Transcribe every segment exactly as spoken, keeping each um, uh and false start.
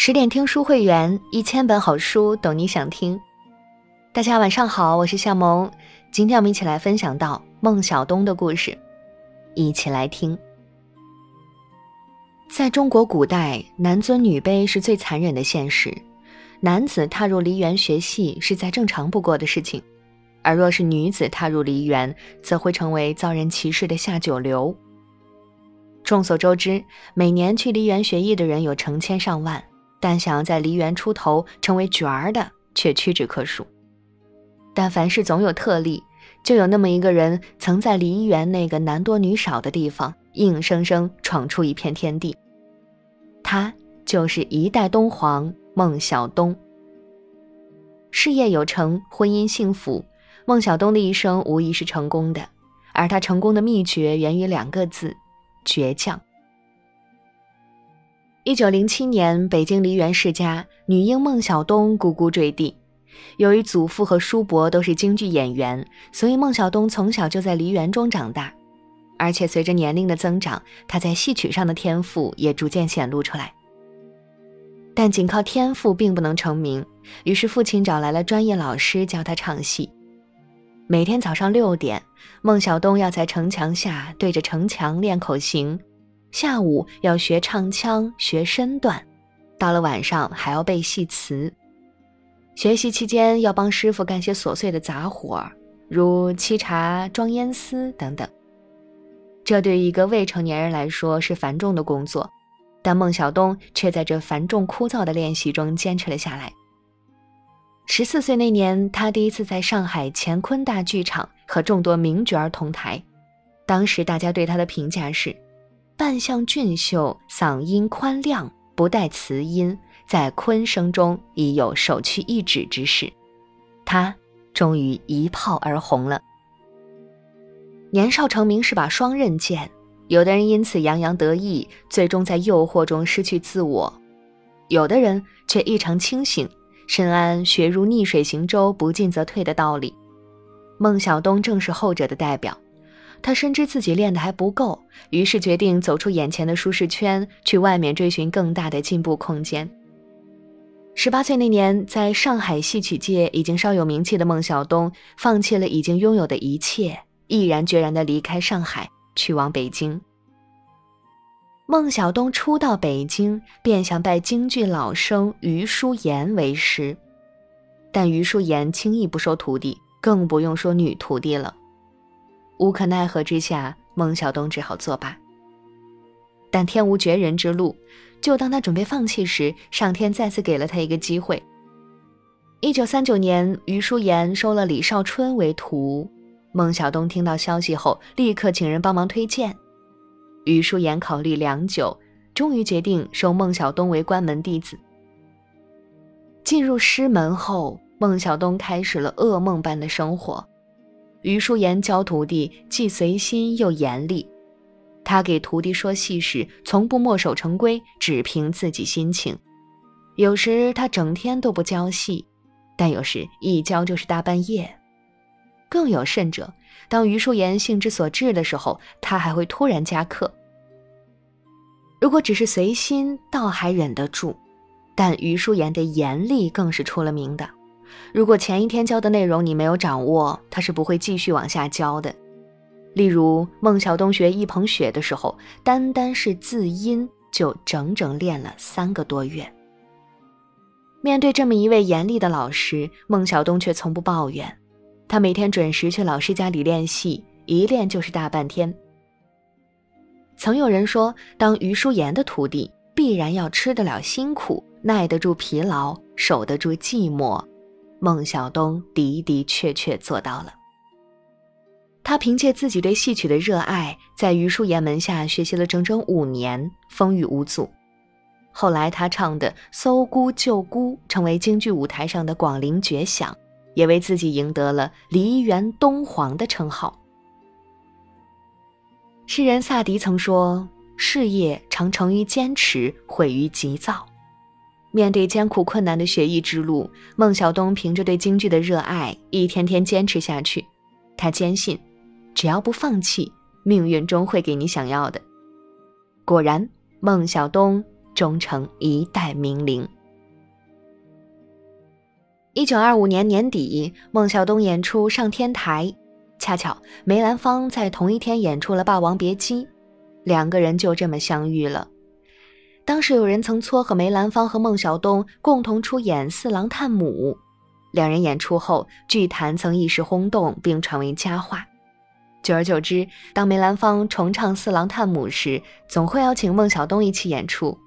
十点听书会员，一千本好书，懂你想听。大家晚上好，我是夏萌。今天我们一起来分享到孟小冬的故事，一起来听。在中国古代，男尊女卑是最残忍的现实。男子踏入梨园学戏是再正常不过的事情，而若是女子踏入梨园，则会成为遭人歧视的下九流。众所周知，每年去梨园学艺的人有成千上万，但想要在梨园出头成为角儿的却屈指可数。但凡事总有特例，就有那么一个人曾在梨园那个男多女少的地方硬生生闯出一片天地，他就是一代东皇孟小冬。事业有成，婚姻幸福，孟小冬的一生无疑是成功的，而他成功的秘诀源于两个字：倔强。一九零七年，北京梨园世家，女婴孟小冬呱呱坠地。由于祖父和叔伯都是京剧演员，所以孟小冬从小就在梨园中长大。而且随着年龄的增长，她在戏曲上的天赋也逐渐显露出来。但仅靠天赋并不能成名，于是父亲找来了专业老师教她唱戏。每天早上六点，孟小冬要在城墙下对着城墙练口型，下午要学唱腔，学身段，到了晚上还要背戏词。学习期间要帮师傅干些琐碎的杂活，如沏茶、装烟丝等等。这对于一个未成年人来说是繁重的工作，但孟小冬却在这繁重枯燥的练习中坚持了下来。十四岁那年，他第一次在上海乾坤大剧场和众多名角儿同台，当时大家对他的评价是：扮相俊秀，嗓音宽亮，不带词音，在昆声中已有首屈一指之势。他终于一炮而红了。年少成名是把双刃剑，有的人因此洋洋得意，最终在诱惑中失去自我；有的人却异常清醒，深谙学如逆水行舟，不进则退的道理。孟小冬正是后者的代表。他深知自己练得还不够，于是决定走出眼前的舒适圈，去外面追寻更大的进步空间。十八岁那年，在上海戏曲界已经稍有名气的孟小冬，放弃了已经拥有的一切，毅然决然地离开上海，去往北京。孟小冬初到北京，便想拜京剧老生余叔岩为师，但余叔岩轻易不收徒弟，更不用说女徒弟了。无可奈何之下，孟小冬只好作罢。但天无绝人之路，就当他准备放弃时，上天再次给了他一个机会。一九三九年，余叔岩收了李少春为徒，孟小冬听到消息后，立刻请人帮忙推荐。余叔岩考虑良久，终于决定收孟小冬为关门弟子。进入师门后，孟小冬开始了噩梦般的生活。余叔岩教徒弟既随心又严厉，他给徒弟说戏时从不墨守成规，只凭自己心情。有时他整天都不教戏，但有时一教就是大半夜。更有甚者，当余叔岩兴之所至的时候，他还会突然加课。如果只是随心倒还忍得住，但余叔岩的严厉更是出了名的。如果前一天教的内容你没有掌握，他是不会继续往下教的。例如孟小冬学一捧雪的时候，单单是字音就整整练了三个多月。面对这么一位严厉的老师，孟小冬却从不抱怨，他每天准时去老师家里练戏，一练就是大半天。曾有人说，当余叔岩的徒弟必然要吃得了辛苦，耐得住疲劳，守得住寂寞。孟小冬的的确确做到了。他凭借自己对戏曲的热爱，在余叔岩门下学习了整整五年，风雨无阻。后来他唱的《搜姑救姑》成为京剧舞台上的广陵绝响，也为自己赢得了梨园东皇的称号。诗人萨迪曾说，事业常成于坚持，毁于急躁。面对艰苦困难的学艺之路，孟小冬凭着对京剧的热爱，一天天坚持下去。他坚信，只要不放弃，命运终会给你想要的。果然，孟小冬终成一代名伶。一九二五年年底，孟小冬演出上天台，恰巧梅兰芳在同一天演出了《霸王别姬》，两个人就这么相遇了。当时有人曾撮合梅兰芳和孟小冬共同出演《四郎探母》，两人演出后，剧坛曾一时轰动并传为佳话。久而久之，当梅兰芳重唱《四郎探母》时，总会邀请孟小冬一起演出。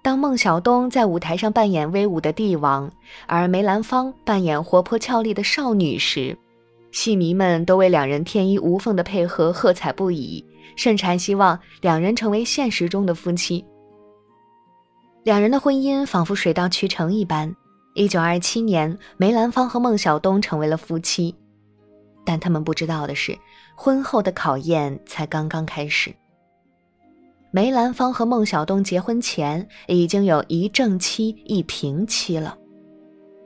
当孟小冬在舞台上扮演威武的帝王，而梅兰芳扮演活泼俏丽的少女时，戏迷们都为两人天衣无缝的配合喝彩不已，甚至还希望两人成为现实中的夫妻。两人的婚姻仿佛水到渠成一般。一九二七年，梅兰芳和孟小冬成为了夫妻。但他们不知道的是，婚后的考验才刚刚开始。梅兰芳和孟小冬结婚前已经有一正妻一平妻了。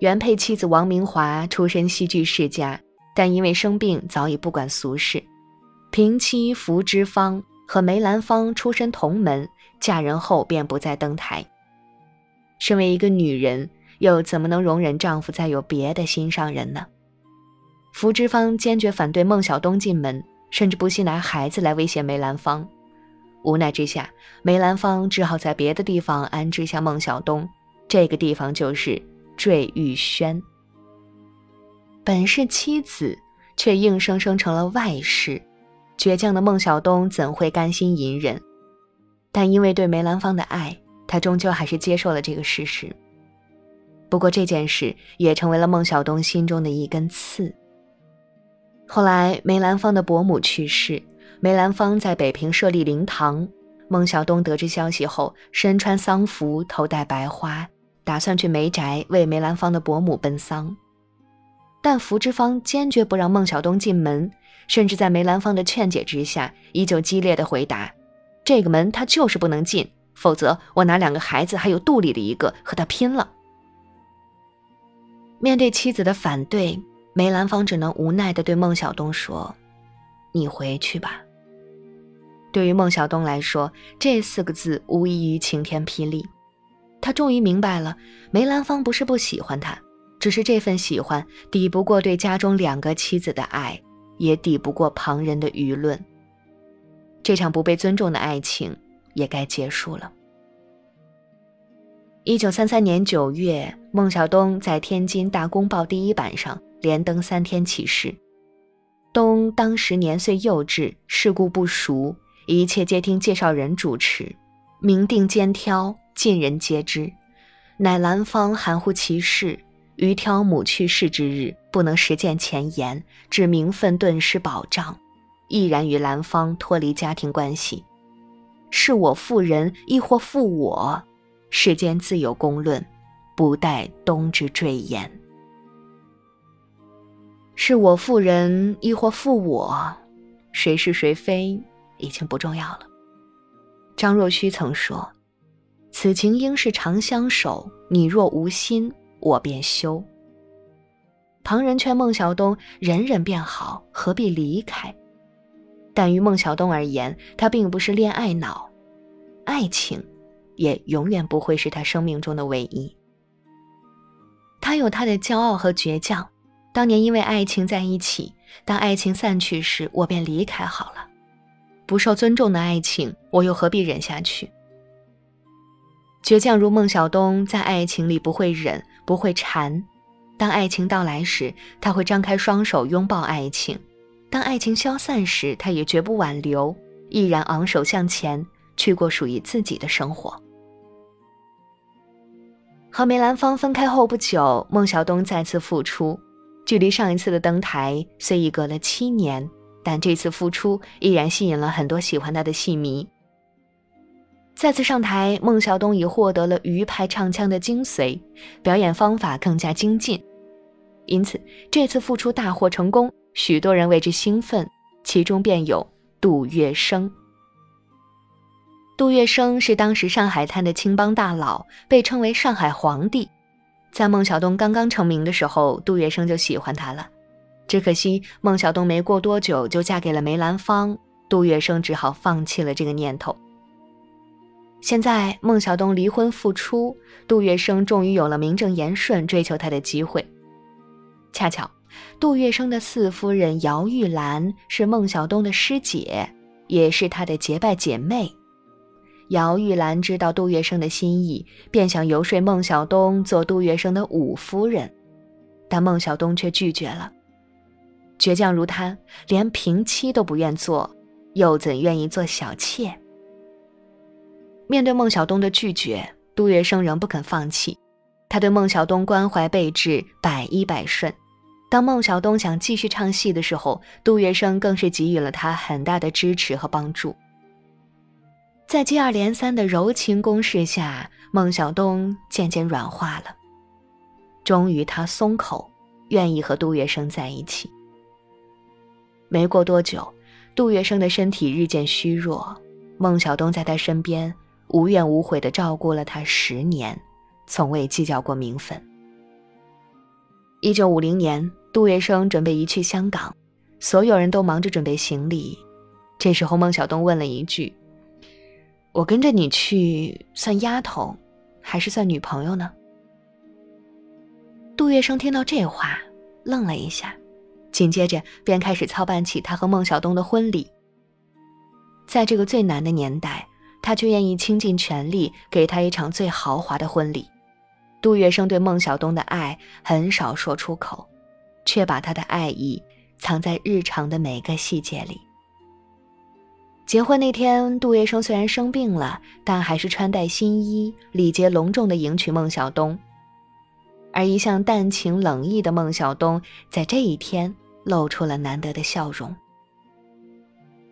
原配妻子王明华出身戏剧世家，但因为生病早已不管俗事。平妻福芝芳和梅兰芳出身同门，嫁人后便不再登台。身为一个女人，又怎么能容忍丈夫再有别的心上人呢？福芝芳坚决反对孟小冬进门，甚至不惜拿孩子来威胁梅兰芳。无奈之下，梅兰芳只好在别的地方安置下孟小冬，这个地方就是坠玉轩。本是妻子，却硬生生成了外室，倔强的孟小冬怎会甘心隐忍？但因为对梅兰芳的爱，她终究还是接受了这个事实。不过这件事也成为了孟小冬心中的一根刺。后来梅兰芳的伯母去世，梅兰芳在北平设立灵堂，孟小冬得知消息后，身穿丧服，头戴白花，打算去梅宅为梅兰芳的伯母奔丧。但福芝芳坚决不让孟小冬进门，甚至在梅兰芳的劝解之下，依旧激烈地回答：这个门他就是不能进，否则我拿两个孩子还有肚里的一个和他拼了。面对妻子的反对，梅兰芳只能无奈地对孟小冬说：你回去吧。对于孟小冬来说，这四个字无异于晴天霹雳。他终于明白了，梅兰芳不是不喜欢他，只是这份喜欢抵不过对家中两个妻子的爱，也抵不过旁人的舆论。这场不被尊重的爱情也该结束了。一九三三年九月，孟小冬在天津大公报第一版上连登三天启事。冬当时年岁幼稚，世故不熟，一切皆听介绍人主持，明定兼挑，尽人皆知。乃兰芳含糊其事，于挑母去世之日，不能实践前言，致名分顿失保障，毅然与兰芳脱离家庭关系。是我负人，亦或负我，世间自有公论，不待冬之赘言。是我负人，亦或负我，谁是谁非已经不重要了。张若虚曾说：此情应是长相守，你若无心，我便休。旁人劝孟小冬忍忍便好，何必离开？但于孟小冬而言，他并不是恋爱脑，爱情也永远不会是他生命中的唯一。他有他的骄傲和倔强，当年因为爱情在一起，当爱情散去时，我便离开好了。不受尊重的爱情，我又何必忍下去？倔强如孟小冬，在爱情里不会忍，不会缠。当爱情到来时，他会张开双手拥抱爱情；当爱情消散时，他也绝不挽留，毅然昂首向前，去过属于自己的生活。和梅兰芳分开后不久，孟小冬再次复出，距离上一次的登台虽已隔了七年，但这次复出依然吸引了很多喜欢他的戏迷。再次上台，孟小冬已获得了余派唱腔的精髓，表演方法更加精进，因此这次复出大获成功，许多人为之兴奋，其中便有杜月笙。杜月笙是当时上海滩的青帮大佬，被称为上海皇帝。在孟小冬刚刚成名的时候，杜月笙就喜欢他了。只可惜孟小冬没过多久就嫁给了梅兰芳，杜月笙只好放弃了这个念头。现在孟小冬离婚复出，杜月笙终于有了名正言顺追求她的机会。恰巧杜月笙的四夫人姚玉兰是孟小冬的师姐，也是她的结拜姐妹。姚玉兰知道杜月笙的心意，便想游说孟小冬做杜月笙的五夫人，但孟小冬却拒绝了。倔强如她，连平妻都不愿做，又怎愿意做小妾？面对孟小冬的拒绝，杜月笙仍不肯放弃，他对孟小冬关怀备至，百依百顺。当孟小冬想继续唱戏的时候，杜月笙更是给予了他很大的支持和帮助。在接二连三的柔情攻势下，孟小冬渐渐软化了，终于他松口，愿意和杜月笙在一起。没过多久，杜月笙的身体日渐虚弱，孟小冬在他身边无怨无悔地照顾了他十年，从未计较过名分。一九五零年，杜月笙准备移去香港，所有人都忙着准备行李。这时候孟小冬问了一句：“我跟着你去，算丫头，还是算女朋友呢？”杜月笙听到这话，愣了一下，紧接着便开始操办起他和孟小冬的婚礼。在这个最难的年代，他却愿意倾尽全力给他一场最豪华的婚礼。杜月笙对孟小冬的爱很少说出口，却把他的爱意藏在日常的每个细节里。结婚那天，杜月笙虽然生病了，但还是穿戴新衣，礼节隆重地迎娶孟小冬。而一向淡情冷意的孟小冬，在这一天露出了难得的笑容。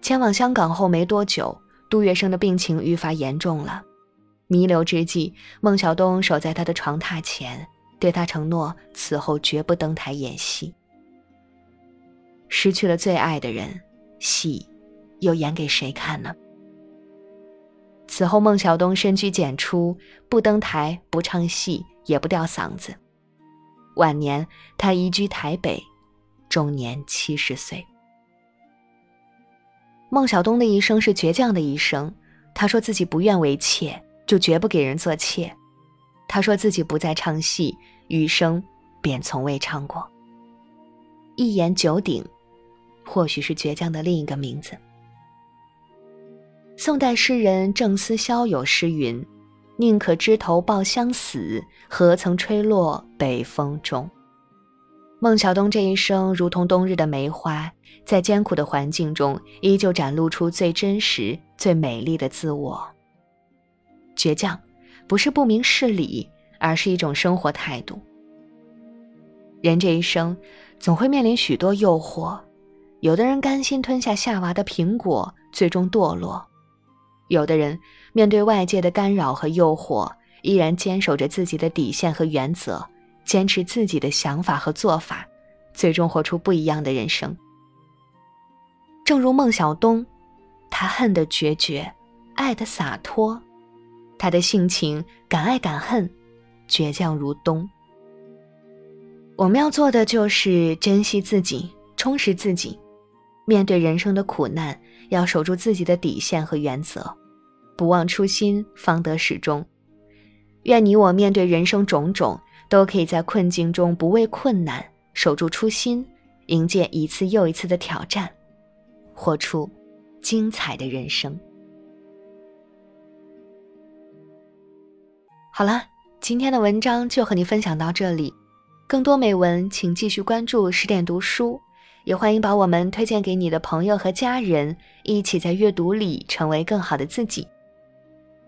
前往香港后没多久，杜月笙的病情愈发严重了。弥留之际，孟小冬守在他的床榻前，对他承诺此后绝不登台演戏。失去了最爱的人，戏又演给谁看呢？此后孟小冬深居简出，不登台，不唱戏，也不吊嗓子。晚年他移居台北，终年七十岁。孟小冬的一生是倔强的一生，他说自己不愿为妾，就绝不给人做妾。他说自己不再唱戏，余生便从未唱过。一言九鼎，或许是倔强的另一个名字。宋代诗人郑思肖有诗云：“宁可枝头抱香死，何曾吹落北风中。”孟小冬这一生如同冬日的梅花，在艰苦的环境中，依旧展露出最真实、最美丽的自我。倔强不是不明事理，而是一种生活态度。人这一生总会面临许多诱惑，有的人甘心吞下夏娃的苹果，最终堕落；有的人面对外界的干扰和诱惑，依然坚守着自己的底线和原则，坚持自己的想法和做法，最终活出不一样的人生。正如孟小冬，他恨得决绝，爱得洒脱，他的性情敢爱敢恨，倔强如冬。我们要做的就是珍惜自己，充实自己，面对人生的苦难，要守住自己的底线和原则，不忘初心，方得始终。愿你我面对人生种种，都可以在困境中不畏困难，守住初心，迎接一次又一次的挑战，活出精彩的人生。好了，今天的文章就和你分享到这里。更多美文，请继续关注十点读书，也欢迎把我们推荐给你的朋友和家人，一起在阅读里成为更好的自己。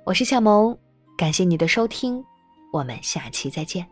我是夏萌，感谢你的收听，我们下期再见。